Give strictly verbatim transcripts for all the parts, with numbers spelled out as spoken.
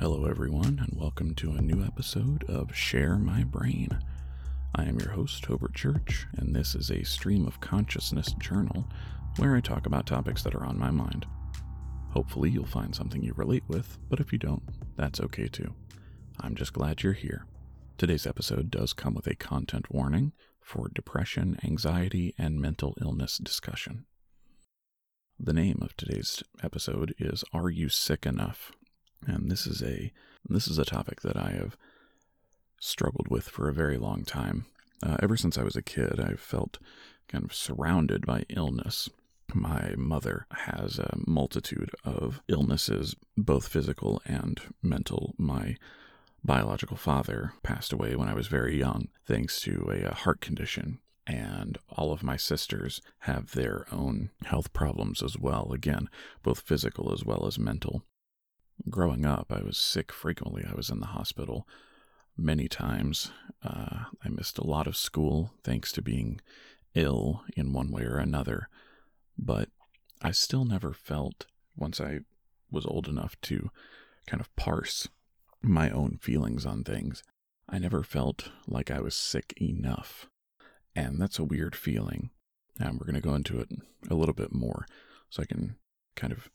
Hello everyone, and welcome to a new episode of Share My Brain. I am your host, Hobert Church, and this is a stream of consciousness journal where I talk about topics that are on my mind. Hopefully you'll find something you relate with, but if you don't, that's okay too. I'm just glad you're here. Today's episode does come with a content warning for depression, anxiety, and mental illness discussion. The name of today's episode is Are You Sick Enough? And this is a this is a topic that I have struggled with for a very long time. Uh, ever since I was a kid, I've felt kind of surrounded by illness. My mother has a multitude of illnesses, both physical and mental. My biological father passed away when I was very young, thanks to a, a heart condition. And all of my sisters have their own health problems as well, again, both physical as well as mental. Growing up, I was sick frequently. I was in the hospital many times. Uh, I missed a lot of school thanks to being ill in one way or another. But I still never felt, once I was old enough to kind of parse my own feelings on things, I never felt like I was sick enough. And that's a weird feeling. And we're going to go into it a little bit more so I can kind of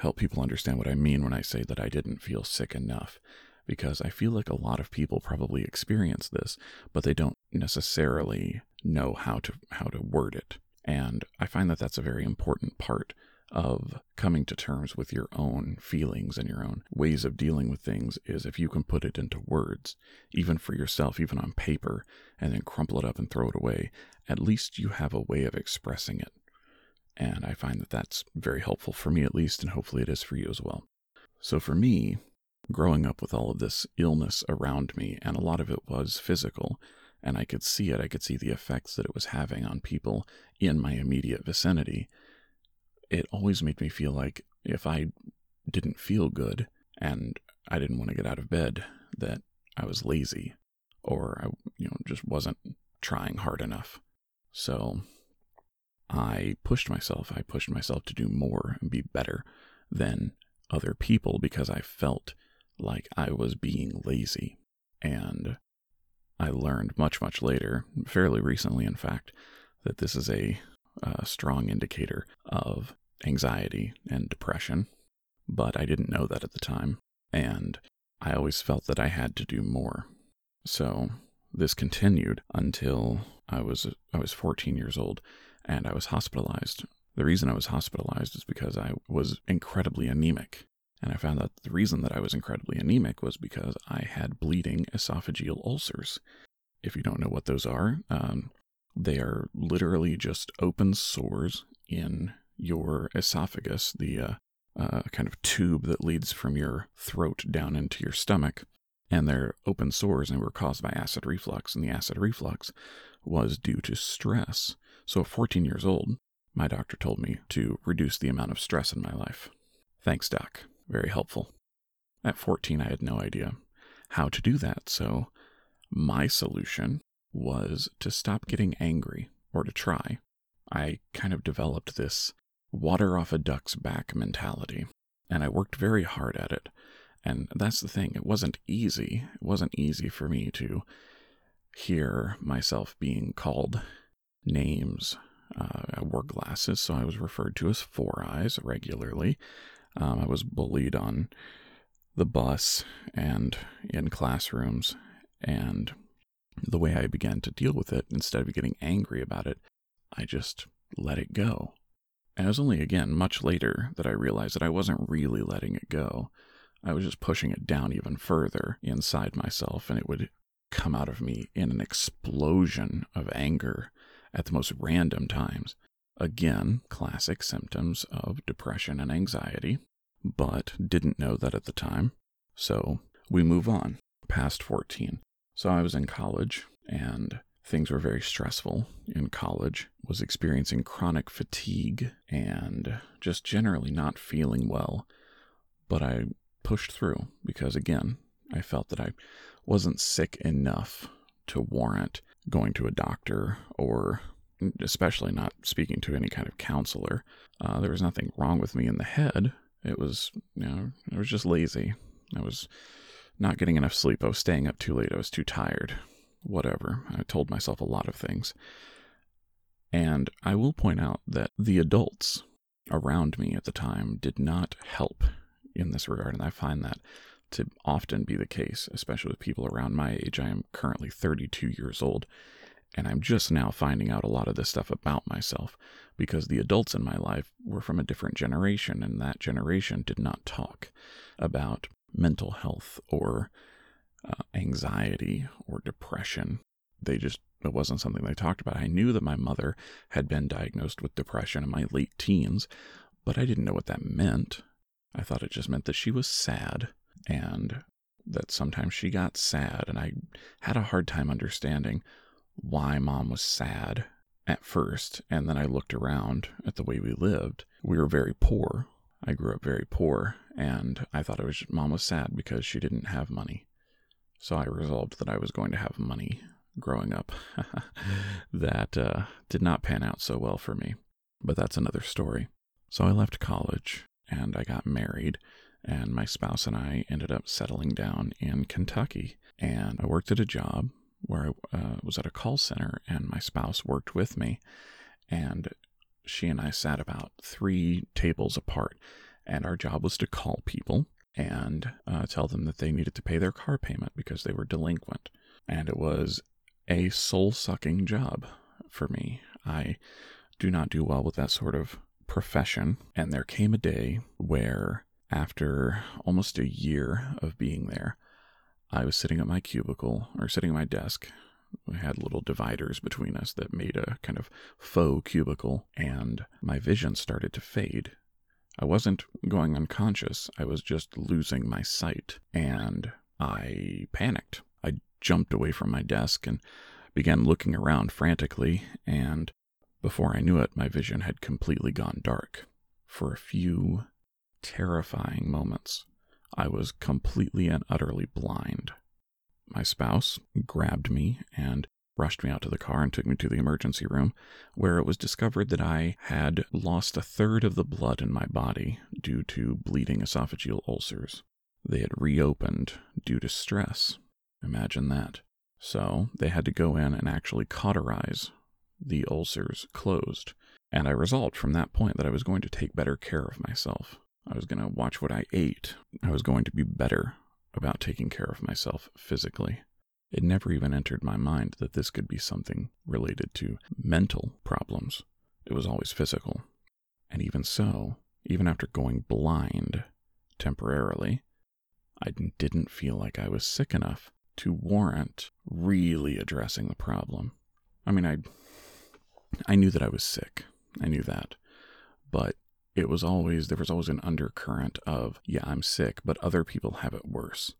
help people understand what I mean when I say that I didn't feel sick enough, because I feel like a lot of people probably experience this, but they don't necessarily know how to how to word it. And I find that that's a very important part of coming to terms with your own feelings and your own ways of dealing with things, is if you can put it into words, even for yourself, even on paper, and then crumple it up and throw it away, at least you have a way of expressing it. And I find that that's very helpful for me, at least, and hopefully it is for you as well. So for me, growing up with all of this illness around me, and a lot of it was physical, and I could see it, I could see the effects that it was having on people in my immediate vicinity, it always made me feel like if I didn't feel good, and I didn't want to get out of bed, that I was lazy, or I you know, just wasn't trying hard enough. So I pushed myself, I pushed myself to do more and be better than other people because I felt like I was being lazy. And I learned much, much later, fairly recently in fact, that this is a, a strong indicator of anxiety and depression, but I didn't know that at the time, and I always felt that I had to do more. So this continued until I was I was fourteen years old, and I was hospitalized. The reason I was hospitalized is because I was incredibly anemic. And I found out the reason that I was incredibly anemic was because I had bleeding esophageal ulcers. If you don't know what those are, um, they are literally just open sores in your esophagus, the uh, uh, kind of tube that leads from your throat down into your stomach. And they're open sores, and they were caused by acid reflux. And the acid reflux was due to stress. So at fourteen years old, my doctor told me to reduce the amount of stress in my life. Thanks, doc. Very helpful. At fourteen, I had no idea how to do that, so my solution was to stop getting angry, or to try. I kind of developed this water off a duck's back mentality, and I worked very hard at it. And that's the thing. It wasn't easy. It wasn't easy for me to hear myself being called names. Uh, I wore glasses, so I was referred to as Four Eyes regularly. Um, I was bullied on the bus and in classrooms, and the way I began to deal with it, instead of getting angry about it, I just let it go. And it was only, again, much later that I realized that I wasn't really letting it go. I was just pushing it down even further inside myself, and it would come out of me in an explosion of anger at the most random times. Again, classic symptoms of depression and anxiety, but didn't know that at the time. So we move on past fourteen. So I was in college, and things were very stressful in college. Was experiencing chronic fatigue and just generally not feeling well. But I pushed through because, again, I felt that I wasn't sick enough to warrant going to a doctor, or especially not speaking to any kind of counselor. Uh, there was nothing wrong with me in the head. It was, you know, I was just lazy. I was not getting enough sleep. I was staying up too late. I was too tired. Whatever. I told myself a lot of things. And I will point out that the adults around me at the time did not help in this regard. And I find that to often be the case, especially with people around my age. I am currently thirty-two years old, and I'm just now finding out a lot of this stuff about myself because the adults in my life were from a different generation, and that generation did not talk about mental health or uh, anxiety or depression. They just, it wasn't something they talked about. I knew that my mother had been diagnosed with depression in my late teens, but I didn't know what that meant. I thought it just meant that she was sad and that sometimes she got sad, and I had a hard time understanding why mom was sad at first. And then I looked around at the way we lived. We were very poor. I grew up very poor, and I thought it was mom was sad because she didn't have money. So I resolved that I was going to have money growing up. That uh, did not pan out so well for me, but that's another story. So I left college and I got married, and my spouse and I ended up settling down in Kentucky, and I worked at a job where I uh, was at a call center, and my spouse worked with me, and she and I sat about three tables apart, and our job was to call people and uh, tell them that they needed to pay their car payment because they were delinquent. And it was a soul-sucking job for me. I do not do well with that sort of profession, and there came a day where, after almost a year of being there, I was sitting at my cubicle, or sitting at my desk. We had little dividers between us that made a kind of faux cubicle, and my vision started to fade. I wasn't going unconscious. I was just losing my sight, and I panicked. I jumped away from my desk and began looking around frantically, and before I knew it, my vision had completely gone dark. For a few terrifying moments, I was completely and utterly blind. My spouse grabbed me and rushed me out to the car and took me to the emergency room, where it was discovered that I had lost a third of the blood in my body due to bleeding esophageal ulcers. They had reopened due to stress. Imagine that. So they had to go in and actually cauterize the ulcers closed. And I resolved from that point that I was going to take better care of myself. I was going to watch what I ate. I was going to be better about taking care of myself physically. It never even entered my mind that this could be something related to mental problems. It was always physical. And even so, even after going blind temporarily, I didn't feel like I was sick enough to warrant really addressing the problem. I mean, I I knew that I was sick. I knew that. But It was always, there was always an undercurrent of, yeah, I'm sick, but other people have it worse.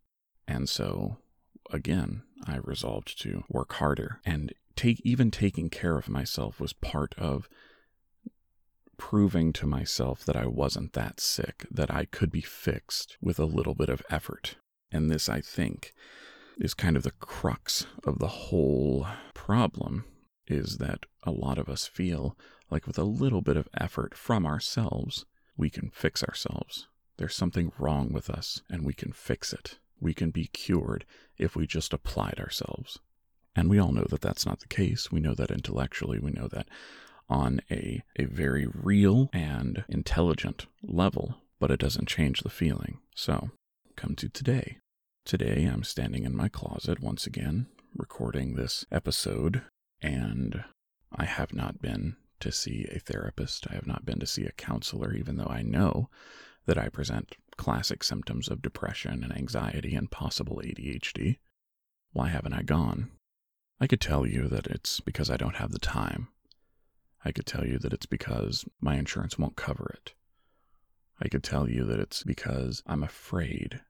And so, again, I resolved to work harder. And take even taking care of myself was part of proving to myself that I wasn't that sick, that I could be fixed with a little bit of effort. And this, I think, is kind of the crux of the whole problem, is that a lot of us feel like with a little bit of effort from ourselves, we can fix ourselves. There's something wrong with us, and we can fix it. We can be cured if we just applied ourselves. And we all know that that's not the case. We know that intellectually. We know that on a, a very real and intelligent level, but it doesn't change the feeling. So, come to today. Today, I'm standing in my closet once again, recording this episode, and I have not been to see a therapist. I have not been to see a counselor, even though I know that I present classic symptoms of depression and anxiety and possible A D H D. Why haven't I gone? I could tell you that it's because I don't have the time. I could tell you that it's because my insurance won't cover it. I could tell you that it's because I'm afraid.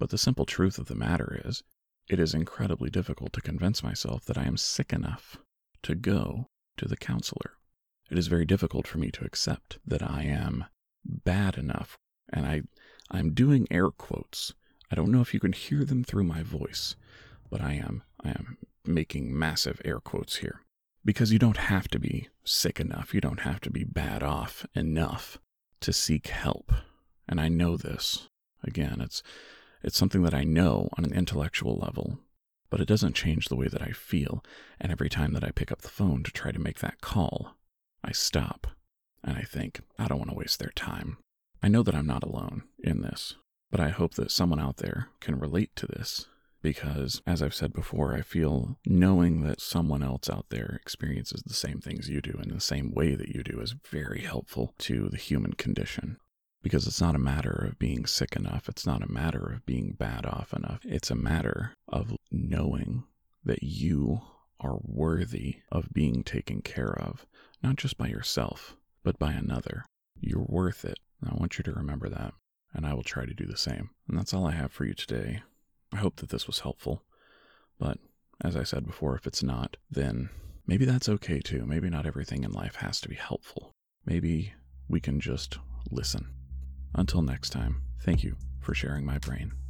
But the simple truth of the matter is, it is incredibly difficult to convince myself that I am sick enough to go to the counselor. It is very difficult for me to accept that I am bad enough, and I, I'm doing air quotes. I don't know if you can hear them through my voice, but I am, I am making massive air quotes here. Because you don't have to be sick enough, you don't have to be bad off enough to seek help. And I know this. Again, it's, It's something that I know on an intellectual level, but it doesn't change the way that I feel, and every time that I pick up the phone to try to make that call, I stop, and I think, I don't want to waste their time. I know that I'm not alone in this, but I hope that someone out there can relate to this, because, as I've said before, I feel knowing that someone else out there experiences the same things you do in the same way that you do is very helpful to the human condition. Because it's not a matter of being sick enough. It's not a matter of being bad off enough. It's a matter of knowing that you are worthy of being taken care of, not just by yourself, but by another. You're worth it. I want you to remember that, and I will try to do the same. And that's all I have for you today. I hope that this was helpful, but as I said before, if it's not, then maybe that's okay too. Maybe not everything in life has to be helpful. Maybe we can just listen. Until next time, thank you for sharing my brain.